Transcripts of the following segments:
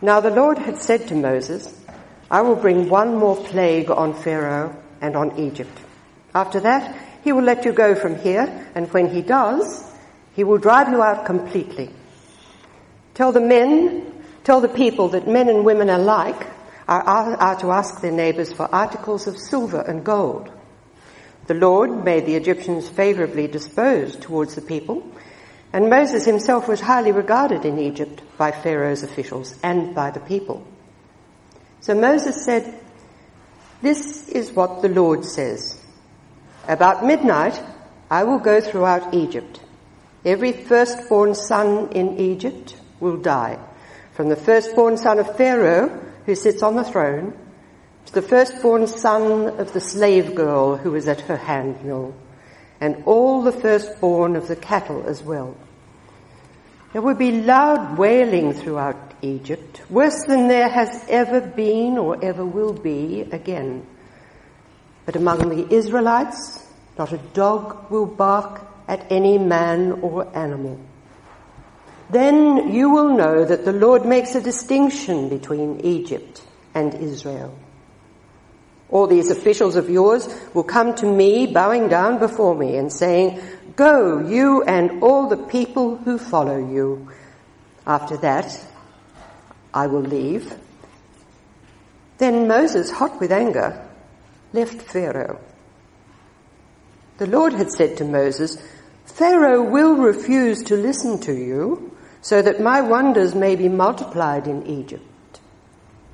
Now the Lord had said to Moses, I will bring one more plague on Pharaoh and on Egypt. After that, he will let you go from here, and when he does, he will drive you out completely. Tell the people that men and women alike are to ask their neighbors for articles of silver and gold. The Lord made the Egyptians favorably disposed towards the people, and Moses himself was highly regarded in Egypt by Pharaoh's officials and by the people. So Moses said, This is what the Lord says. About midnight, I will go throughout Egypt. Every firstborn son in Egypt will die, from the firstborn son of Pharaoh, who sits on the throne, to the firstborn son of the slave girl who is at her handmill, and all the firstborn of the cattle as well. There will be loud wailing throughout Egypt, worse than there has ever been or ever will be again. But among the Israelites, not a dog will bark at any man or animal. Then you will know that the Lord makes a distinction between Egypt and Israel. All these officials of yours will come to me, bowing down before me and saying, Go, you and all the people who follow you. After that, I will leave. Then Moses, hot with anger, left Pharaoh. The Lord had said to Moses, Pharaoh will refuse to listen to you, so that my wonders may be multiplied in Egypt.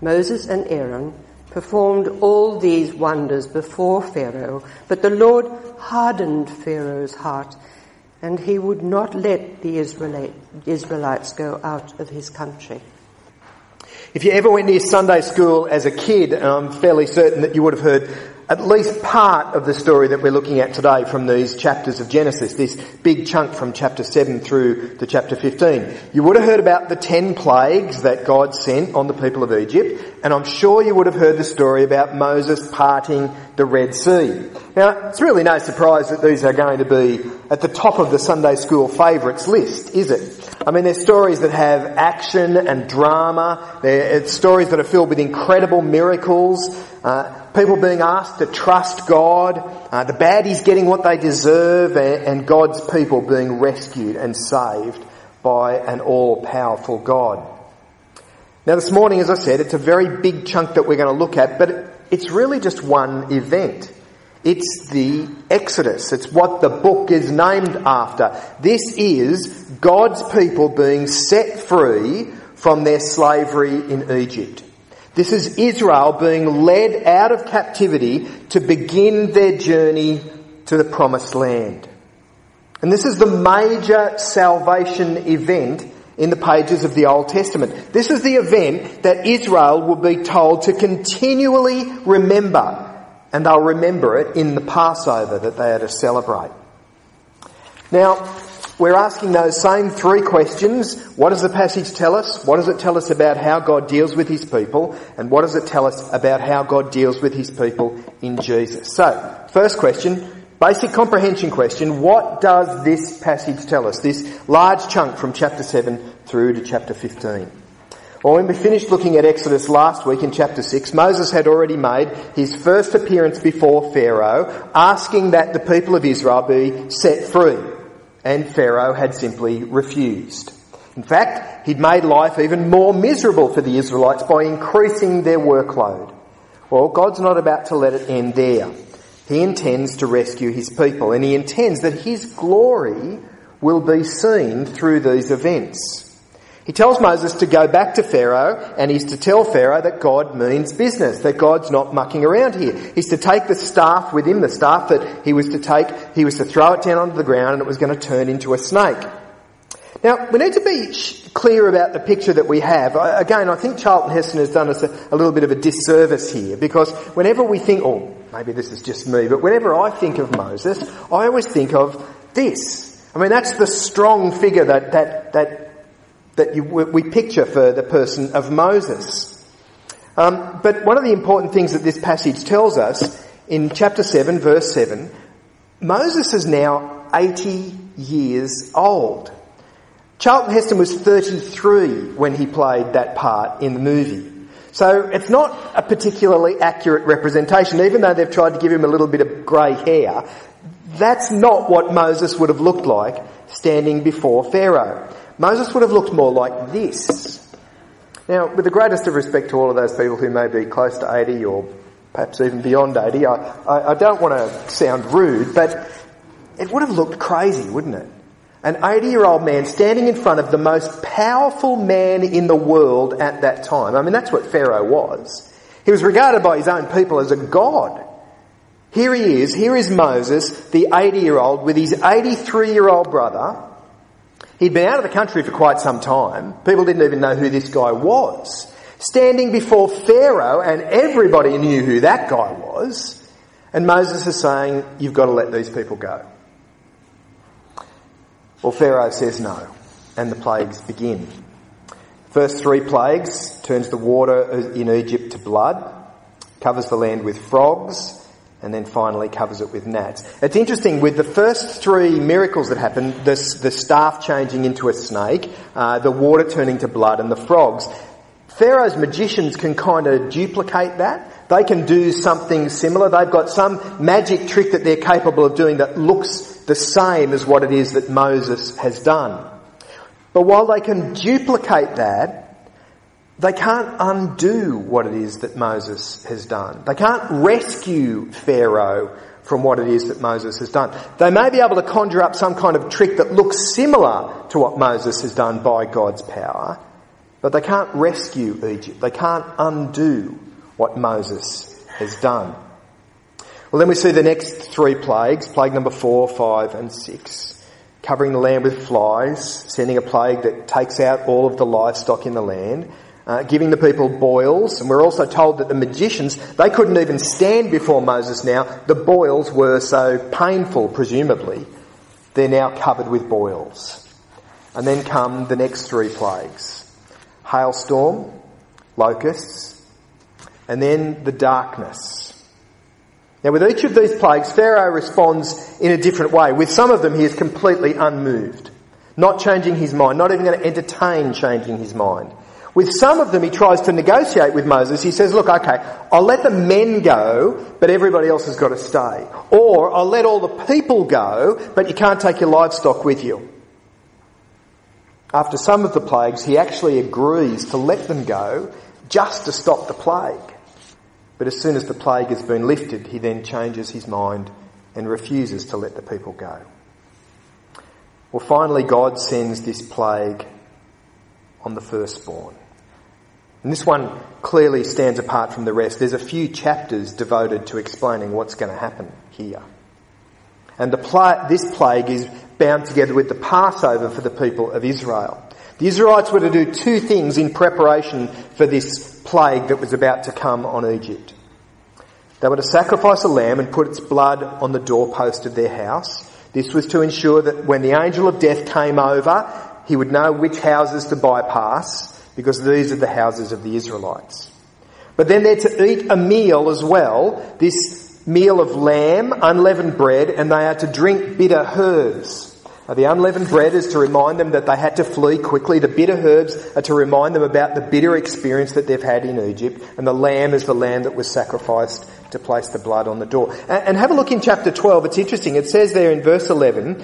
Moses and Aaron performed all these wonders before Pharaoh, but the Lord hardened Pharaoh's heart, and he would not let the Israelites go out of his country. If you ever went near Sunday school as a kid, I'm fairly certain that you would have heard at least part of the story that we're looking at today from these chapters of Genesis, this big chunk from chapter 7 through to chapter 15. You would have heard about the 10 plagues that God sent on the people of Egypt, and I'm sure you would have heard the story about Moses parting the Red Sea. Now, it's really no surprise that these are going to be at the top of the Sunday school favourites list, is it? I mean, they're stories that have action and drama. They're stories that are filled with incredible miracles, people being asked to trust God, the baddies getting what they deserve, and God's people being rescued and saved by an all-powerful God. Now, this morning, as I said, it's a very big chunk that we're going to look at, but it's really just one event. It's the Exodus. It's what the book is named after. This is God's people being set free from their slavery in Egypt. This is Israel being led out of captivity to begin their journey to the Promised Land. And this is the major salvation event in the pages of the Old Testament. This is the event that Israel will be told to continually remember, and they'll remember it in the Passover that they are to celebrate. Now, we're asking those same three questions. What does the passage tell us? What does it tell us about how God deals with his people? And what does it tell us about how God deals with his people in Jesus? So, first question, basic comprehension question, what does this passage tell us? This large chunk from chapter 7 through to chapter 15. Well, when we finished looking at Exodus last week in chapter 6, Moses had already made his first appearance before Pharaoh, asking that the people of Israel be set free, and Pharaoh had simply refused. In fact, he'd made life even more miserable for the Israelites by increasing their workload. Well, God's not about to let it end there. He intends to rescue his people, and he intends that his glory will be seen through these events. He tells Moses to go back to Pharaoh, and he's to tell Pharaoh that God means business, that God's not mucking around here. He's to take the staff with him, the staff that he was to take, he was to throw it down onto the ground, and it was going to turn into a snake. Now, we need to be clear about the picture that we have. Again, I think Charlton Heston has done us a little bit of a disservice here, because whenever we think, oh, maybe this is just me, but whenever I think of Moses, I always think of this. I mean, that's the strong figure that we picture for the person of Moses. But one of the important things that this passage tells us, in chapter 7, verse 7, Moses is now 80 years old. Charlton Heston was 33 when he played that part in the movie. So it's not a particularly accurate representation, even though they've tried to give him a little bit of grey hair. That's not what Moses would have looked like standing before Pharaoh. Moses would have looked more like this. Now, with the greatest of respect to all of those people who may be close to 80 or perhaps even beyond 80, I don't want to sound rude, but it would have looked crazy, wouldn't it? An 80-year-old man standing in front of the most powerful man in the world at that time. I mean, that's what Pharaoh was. He was regarded by his own people as a god. Here he is. Here is Moses, the 80-year-old, with his 83-year-old brother. He'd been out of the country for quite some time. People didn't even know who this guy was. Standing before Pharaoh, and everybody knew who that guy was. And Moses is saying, you've got to let these people go. Well, Pharaoh says no, and the plagues begin. First three plagues turns the water in Egypt to blood, covers the land with frogs, and then finally covers it with gnats. It's interesting, with the first three miracles that happened, the staff changing into a snake, the water turning to blood, and the frogs, Pharaoh's magicians can kind of duplicate that. They can do something similar. They've got some magic trick that they're capable of doing that looks the same as what it is that Moses has done. But while they can duplicate that, they can't undo what it is that Moses has done. They can't rescue Pharaoh from what it is that Moses has done. They may be able to conjure up some kind of trick that looks similar to what Moses has done by God's power, but they can't rescue Egypt. They can't undo what Moses has done. Well, then we see the next three plagues, plague number 4, 5, and 6. Covering the land with flies, sending a plague that takes out all of the livestock in the land. Giving the people boils, and we're also told that the magicians, they couldn't even stand before Moses now. The boils were so painful, presumably. They're now covered with boils. And then come the next three plagues. Hailstorm, locusts, and then the darkness. Now with each of these plagues, Pharaoh responds in a different way. With some of them, he is completely unmoved. Not changing his mind, not even going to entertain changing his mind. With some of them, he tries to negotiate with Moses. He says, look, okay, I'll let the men go, but everybody else has got to stay. Or I'll let all the people go, but you can't take your livestock with you. After some of the plagues, he actually agrees to let them go just to stop the plague. But as soon as the plague has been lifted, he then changes his mind and refuses to let the people go. Well, finally, God sends this plague on the firstborn. And this one clearly stands apart from the rest. There's a few chapters devoted to explaining what's going to happen here. And this plague is bound together with the Passover for the people of Israel. The Israelites were to do two things in preparation for this plague that was about to come on Egypt. They were to sacrifice a lamb and put its blood on the doorpost of their house. This was to ensure that when the angel of death came over, he would know which houses to bypass, because these are the houses of the Israelites. But then they're to eat a meal as well, this meal of lamb, unleavened bread, and they are to drink bitter herbs. Now, the unleavened bread is to remind them that they had to flee quickly. The bitter herbs are to remind them about the bitter experience that they've had in Egypt. And the lamb is the lamb that was sacrificed to place the blood on the door. And have a look in chapter 12. It's interesting. It says there in verse 11...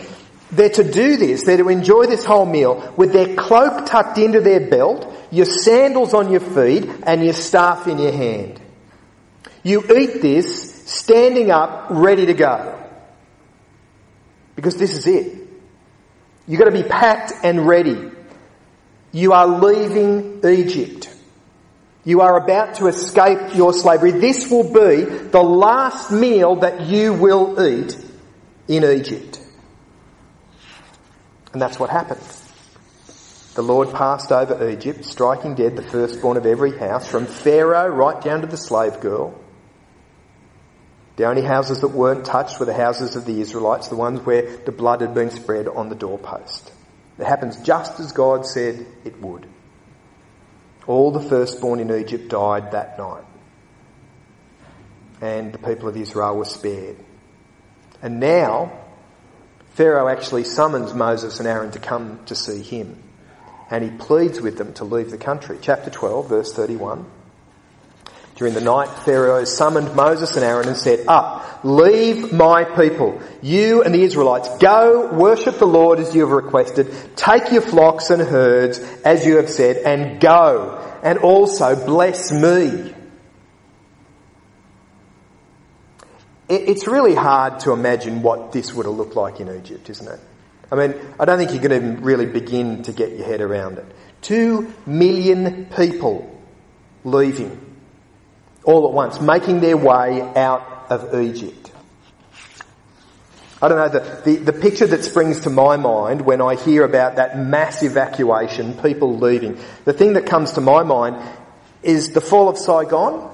they're to do this, they're to enjoy this whole meal with their cloak tucked into their belt, your sandals on your feet, and your staff in your hand. You eat this, standing up, ready to go. Because this is it. You've got to be packed and ready. You are leaving Egypt. You are about to escape your slavery. This will be the last meal that you will eat in Egypt. And that's what happened. The Lord passed over Egypt, striking dead the firstborn of every house, from Pharaoh right down to the slave girl. The only houses that weren't touched were the houses of the Israelites, the ones where the blood had been spread on the doorpost. It happens just as God said it would. All the firstborn in Egypt died that night. And the people of Israel were spared. And now Pharaoh actually summons Moses and Aaron to come to see him. and he pleads with them to leave the country. Chapter 12, verse 31. During the night, Pharaoh summoned Moses and Aaron and said, "Up, leave my people, you and the Israelites. Go worship the Lord as you have requested. Take your flocks and herds as you have said, and go, and also bless me." It's really hard to imagine what this would have looked like in Egypt, isn't it? I mean, I don't think you can even really begin to get your head around it. 2 million people leaving all at once, making their way out of Egypt. I don't know, the picture that springs to my mind when I hear about that mass evacuation, people leaving, the thing that comes to my mind is the fall of Saigon.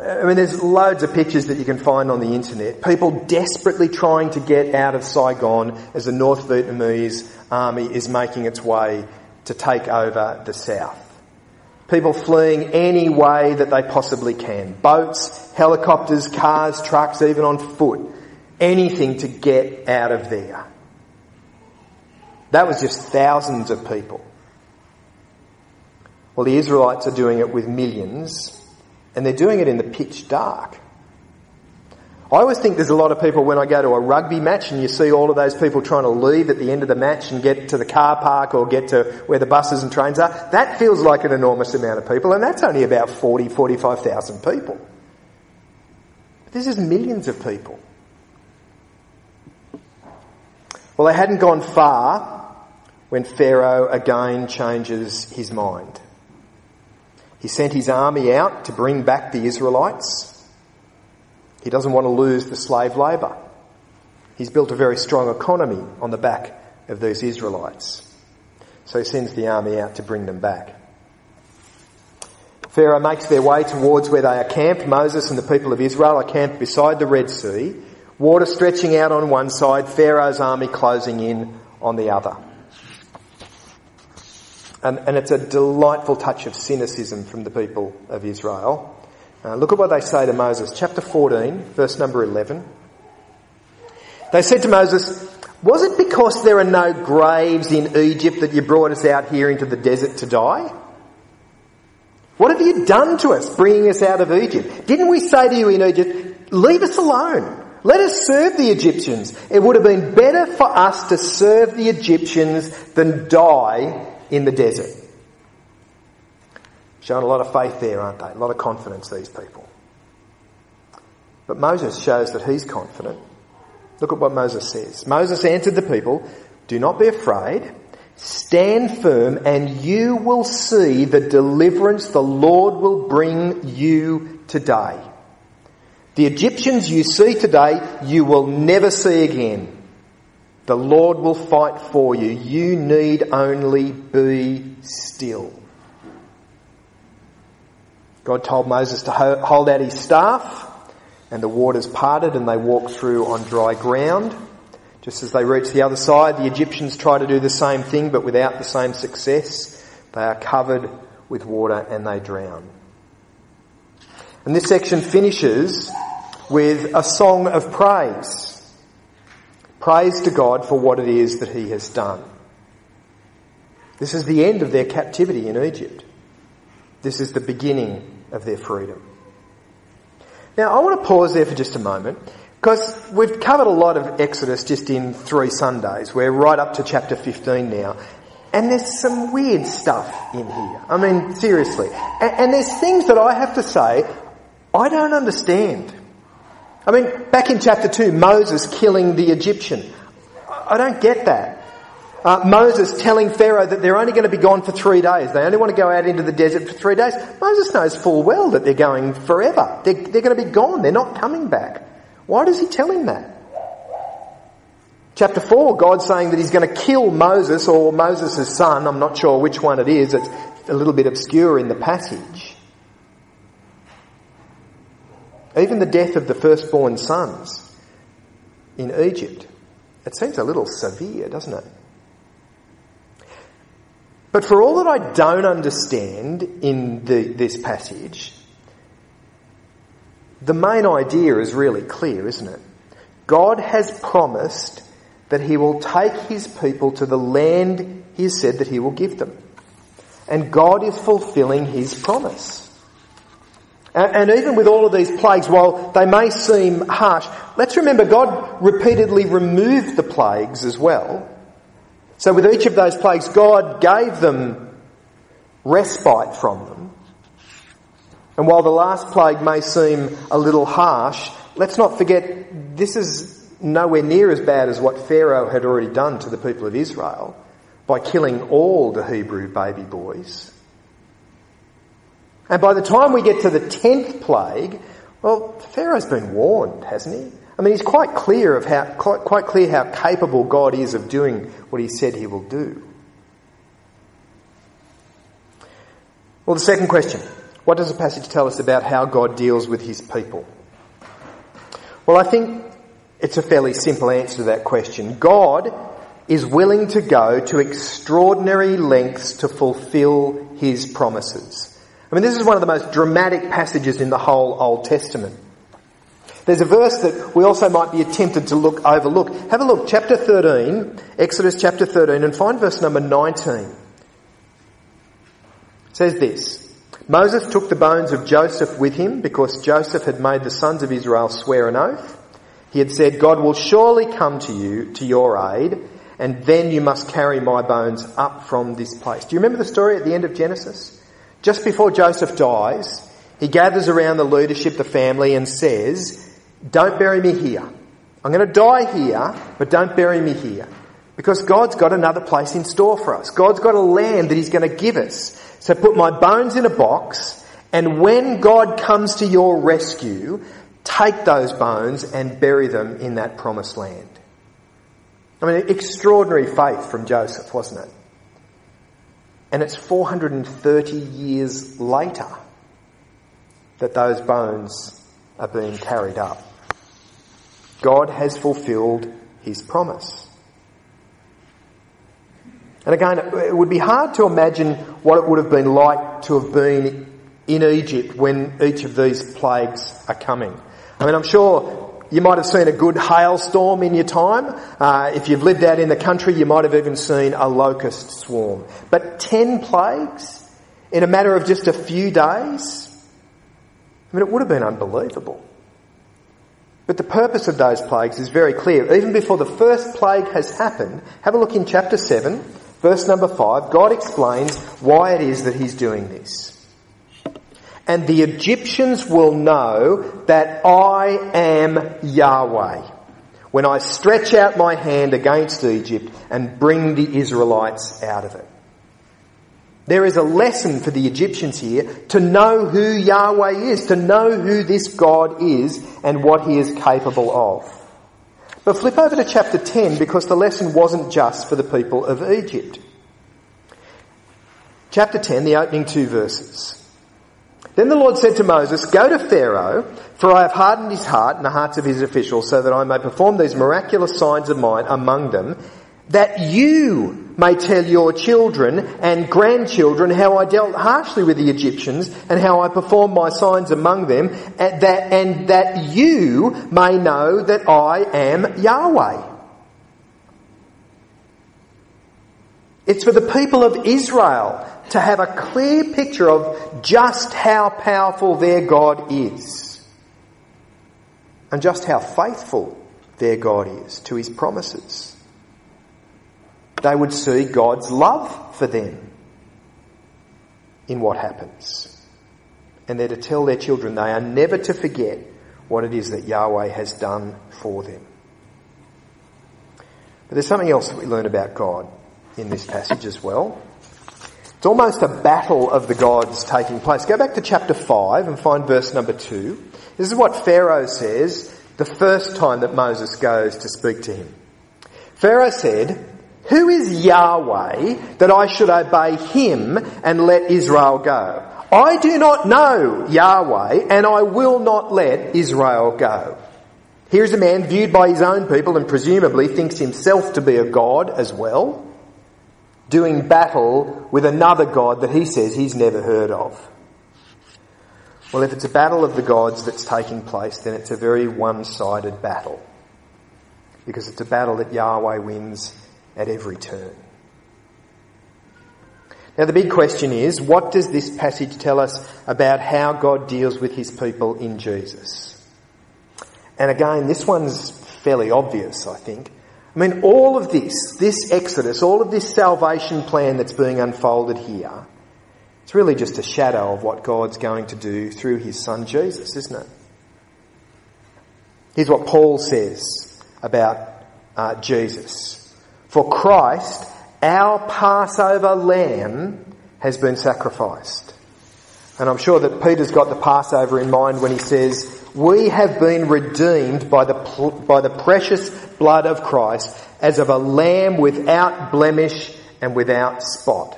I mean, there's loads of pictures that you can find on the internet. People desperately trying to get out of Saigon as the North Vietnamese army is making its way to take over the south. People fleeing any way that they possibly can. Boats, helicopters, cars, trucks, even on foot. Anything to get out of there. That was just thousands of people. Well, the Israelites are doing it with millions. And they're doing it in the pitch dark. I always think there's a lot of people when I go to a rugby match and you see all of those people trying to leave at the end of the match and get to the car park or get to where the buses and trains are. That feels like an enormous amount of people, and that's only about 45,000 people. But this is millions of people. Well, they hadn't gone far when Pharaoh again changes his mind. He sent his army out to bring back the Israelites. He doesn't want to lose the slave labour. He's built a very strong economy on the back of those Israelites. So he sends the army out to bring them back. Pharaoh makes their way towards where they are camped. Moses and the people of Israel are camped beside the Red Sea, water stretching out on one side, Pharaoh's army closing in on the other. And it's a delightful touch of cynicism from the people of Israel. Look at what they say to Moses. Chapter 14, verse number 11. They said to Moses, "Was it because there are no graves in Egypt that you brought us out here into the desert to die? What have you done to us, bringing us out of Egypt? Didn't we say to you in Egypt, 'Leave us alone. Let us serve the Egyptians'? It would have been better for us to serve the Egyptians than die in the desert." Showing a lot of faith there, aren't they? A lot of confidence, these people. But Moses shows that he's confident. Look at what Moses says. Moses answered the people, "Do not be afraid. Stand firm and you will see the deliverance the Lord will bring you today. The Egyptians you see today, you will never see again. The Lord will fight for you. You need only be still." God told Moses to hold out his staff, and the waters parted and they walked through on dry ground. Just as they reached the other side, the Egyptians try to do the same thing, but without the same success. They are covered with water and they drown. And this section finishes with a song of praise. Praise to God for what it is that he has done. This is the end of their captivity in Egypt. This is the beginning of their freedom. Now, I want to pause there for just a moment, because we've covered a lot of Exodus just in 3 Sundays. We're right up to chapter 15 now. And there's some weird stuff in here. I mean, seriously. And there's things that I have to say I don't understand. I mean, back in chapter 2, Moses killing the Egyptian. I don't get that. Moses telling Pharaoh that they're only going to be gone for 3 days. They only want to go out into the desert for 3 days. Moses knows full well that they're going forever. They're going to be gone. They're not coming back. Why does he tell him that? Chapter 4, God saying that he's going to kill Moses or Moses' son. I'm not sure which one it is. It's a little bit obscure in the passage. Even the death of the firstborn sons in Egypt. It seems a little severe, doesn't it? But for all that I don't understand in this passage, the main idea is really clear, isn't it? God has promised that he will take his people to the land he has said that he will give them. and God is fulfilling his promise. And even with all of these plagues, while they may seem harsh, let's remember God repeatedly removed the plagues as well. So with each of those plagues, God gave them respite from them. And while the last plague may seem a little harsh, let's not forget this is nowhere near as bad as what Pharaoh had already done to the people of Israel by killing all the Hebrew baby boys. And by the time we get to the 10th plague, well, Pharaoh's been warned, hasn't he? I mean, he's quite clear how capable God is of doing what he said he will do. Well, the second question, what does the passage tell us about how God deals with his people? Well, I think it's a fairly simple answer to that question. God is willing to go to extraordinary lengths to fulfill his promises. I mean, this is one of the most dramatic passages in the whole Old Testament. There's a verse that we also might be tempted to overlook. Have a look, chapter 13, Exodus chapter 13, and find verse number 19. It says this, Moses took the bones of Joseph with him because Joseph had made the sons of Israel swear an oath. He had said, God will surely come to you, to your aid, and then you must carry my bones up from this place. Do you remember the story at the end of Genesis? Just before Joseph dies, he gathers around the leadership, the family, and says, don't bury me here. I'm going to die here, but don't bury me here. Because God's got another place in store for us. God's got a land that he's going to give us. So put my bones in a box, and when God comes to your rescue, take those bones and bury them in that promised land. I mean, extraordinary faith from Joseph, wasn't it? And it's 430 years later that those bones are being carried up. God has fulfilled his promise. And again, it would be hard to imagine what it would have been like to have been in Egypt when each of these plagues are coming. I mean, I'm sure you might have seen a good hailstorm in your time. If you've lived out in the country, you might have even seen a locust swarm. But 10 plagues in a matter of just a few days? I mean, it would have been unbelievable. But the purpose of those plagues is very clear. Even before the first plague has happened, have a look in chapter 7, verse number 5. God explains why it is that he's doing this. And the Egyptians will know that I am Yahweh when I stretch out my hand against Egypt and bring the Israelites out of it. There is a lesson for the Egyptians here to know who Yahweh is, to know who this God is and what he is capable of. But flip over to chapter 10 because the lesson wasn't just for the people of Egypt. Chapter 10, the opening 2 verses. Then the Lord said to Moses, Go to Pharaoh, for I have hardened his heart and the hearts of his officials, so that I may perform these miraculous signs of mine among them, that you may tell your children and grandchildren how I dealt harshly with the Egyptians and how I performed my signs among them, and that you may know that I am Yahweh. It's for the people of Israel to have a clear picture of just how powerful their God is and just how faithful their God is to his promises. They would see God's love for them in what happens. And they're to tell their children they are never to forget what it is that Yahweh has done for them. But there's something else that we learn about God in this passage as well. It's almost a battle of the gods taking place. Go back to chapter 5 and find verse number 2. This is what Pharaoh says the first time that Moses goes to speak to him. Pharaoh said, Who is Yahweh that I should obey him and let Israel go? I do not know Yahweh and I will not let Israel go. Here is a man viewed by his own people and presumably thinks himself to be a god as well, doing battle with another god that he says he's never heard of. Well, if it's a battle of the gods that's taking place, then it's a very one-sided battle. Because it's a battle that Yahweh wins at every turn. Now the big question is, what does this passage tell us about how God deals with his people in Jesus? And again, this one's fairly obvious, I think. I mean, all of this Exodus, all of this salvation plan that's being unfolded here, it's really just a shadow of what God's going to do through his son Jesus, isn't it? Here's what Paul says about Jesus. For Christ, our Passover lamb, has been sacrificed. And I'm sure that Peter's got the Passover in mind when he says, we have been redeemed by the precious blood of Christ as of a lamb without blemish and without spot.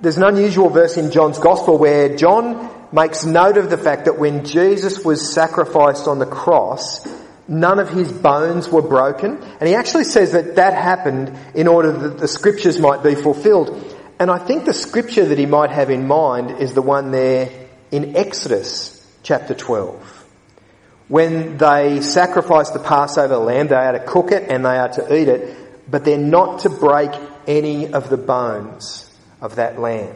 There's an unusual verse in John's Gospel where John makes note of the fact that when Jesus was sacrificed on the cross, none of his bones were broken. And he actually says that happened in order that the scriptures might be fulfilled. And I think the scripture that he might have in mind is the one there in Exodus chapter 12. When they sacrifice the Passover lamb, they are to cook it and they are to eat it, but they're not to break any of the bones of that lamb.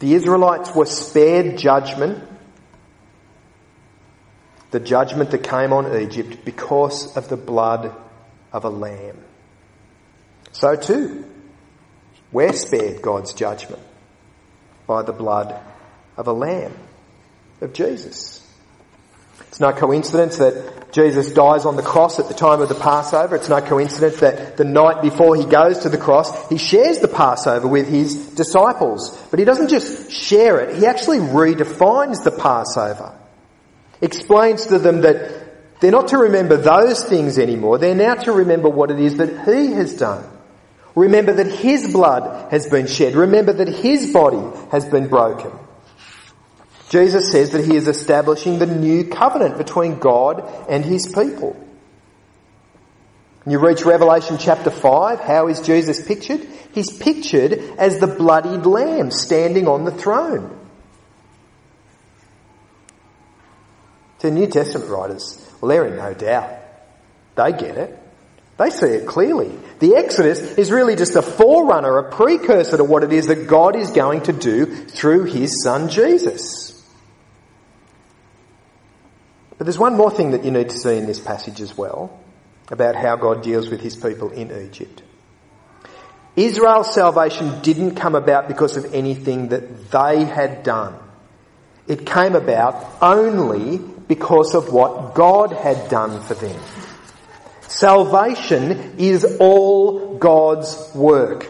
The Israelites were spared judgment, the judgment that came on Egypt, because of the blood of a lamb. So too, we're spared God's judgment by the blood of a lamb, of Jesus. It's no coincidence that Jesus dies on the cross at the time of the Passover. It's no coincidence that the night before he goes to the cross, he shares the Passover with his disciples. But he doesn't just share it, he actually redefines the Passover. Explains to them that they're not to remember those things anymore, they're now to remember what it is that he has done. Remember that his blood has been shed. Remember that his body has been broken. Jesus says that he is establishing the new covenant between God and his people. When you reach Revelation chapter 5, how is Jesus pictured? He's pictured as the bloodied lamb standing on the throne. The New Testament writers, well, they're in no doubt. They get it. They see it clearly. The Exodus is really just a forerunner, a precursor to what it is that God is going to do through his son Jesus. But there's one more thing that you need to see in this passage as well, about how God deals with his people in Egypt. Israel's salvation didn't come about because of anything that they had done. It came about only because of what God had done for them. Salvation is all God's work.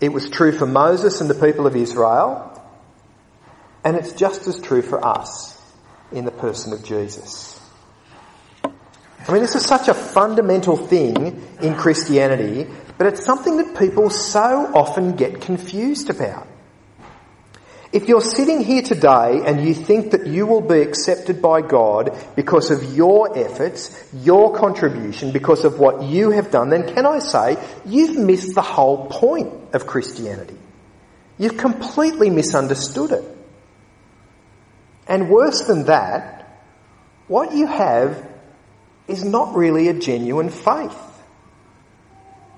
It was true for Moses and the people of Israel, and it's just as true for us in the person of Jesus. I mean, this is such a fundamental thing in Christianity, but it's something that people so often get confused about. If you're sitting here today and you think that you will be accepted by God because of your efforts, your contribution, because of what you have done, then can I say you've missed the whole point of Christianity. You've completely misunderstood it. And worse than that, what you have is not really a genuine faith.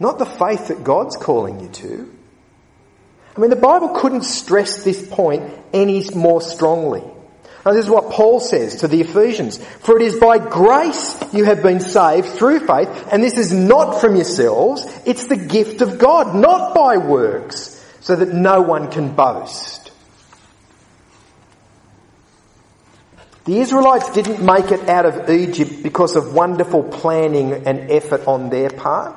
Not the faith that God's calling you to. I mean, the Bible couldn't stress this point any more strongly. And this is what Paul says to the Ephesians. For it is by grace you have been saved through faith, and this is not from yourselves, it's the gift of God, not by works, so that no one can boast. The Israelites didn't make it out of Egypt because of wonderful planning and effort on their part.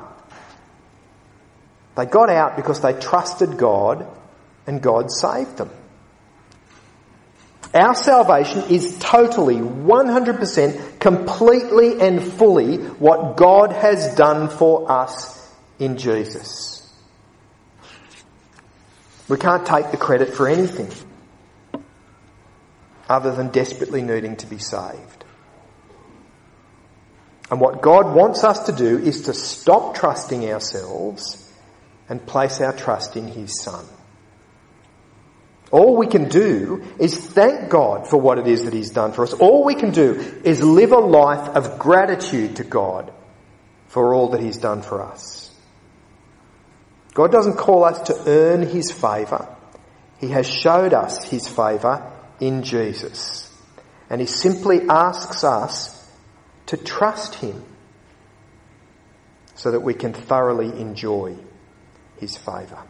They got out because they trusted God and God saved them. Our salvation is totally, 100%, completely and fully what God has done for us in Jesus. We can't take the credit for anything other than desperately needing to be saved. And what God wants us to do is to stop trusting ourselves and place our trust in his Son. All we can do is thank God for what it is that he's done for us. All we can do is live a life of gratitude to God for all that he's done for us. God doesn't call us to earn his favour. He has showed us his favour in Jesus. And he simply asks us to trust him so that we can thoroughly enjoy his favour.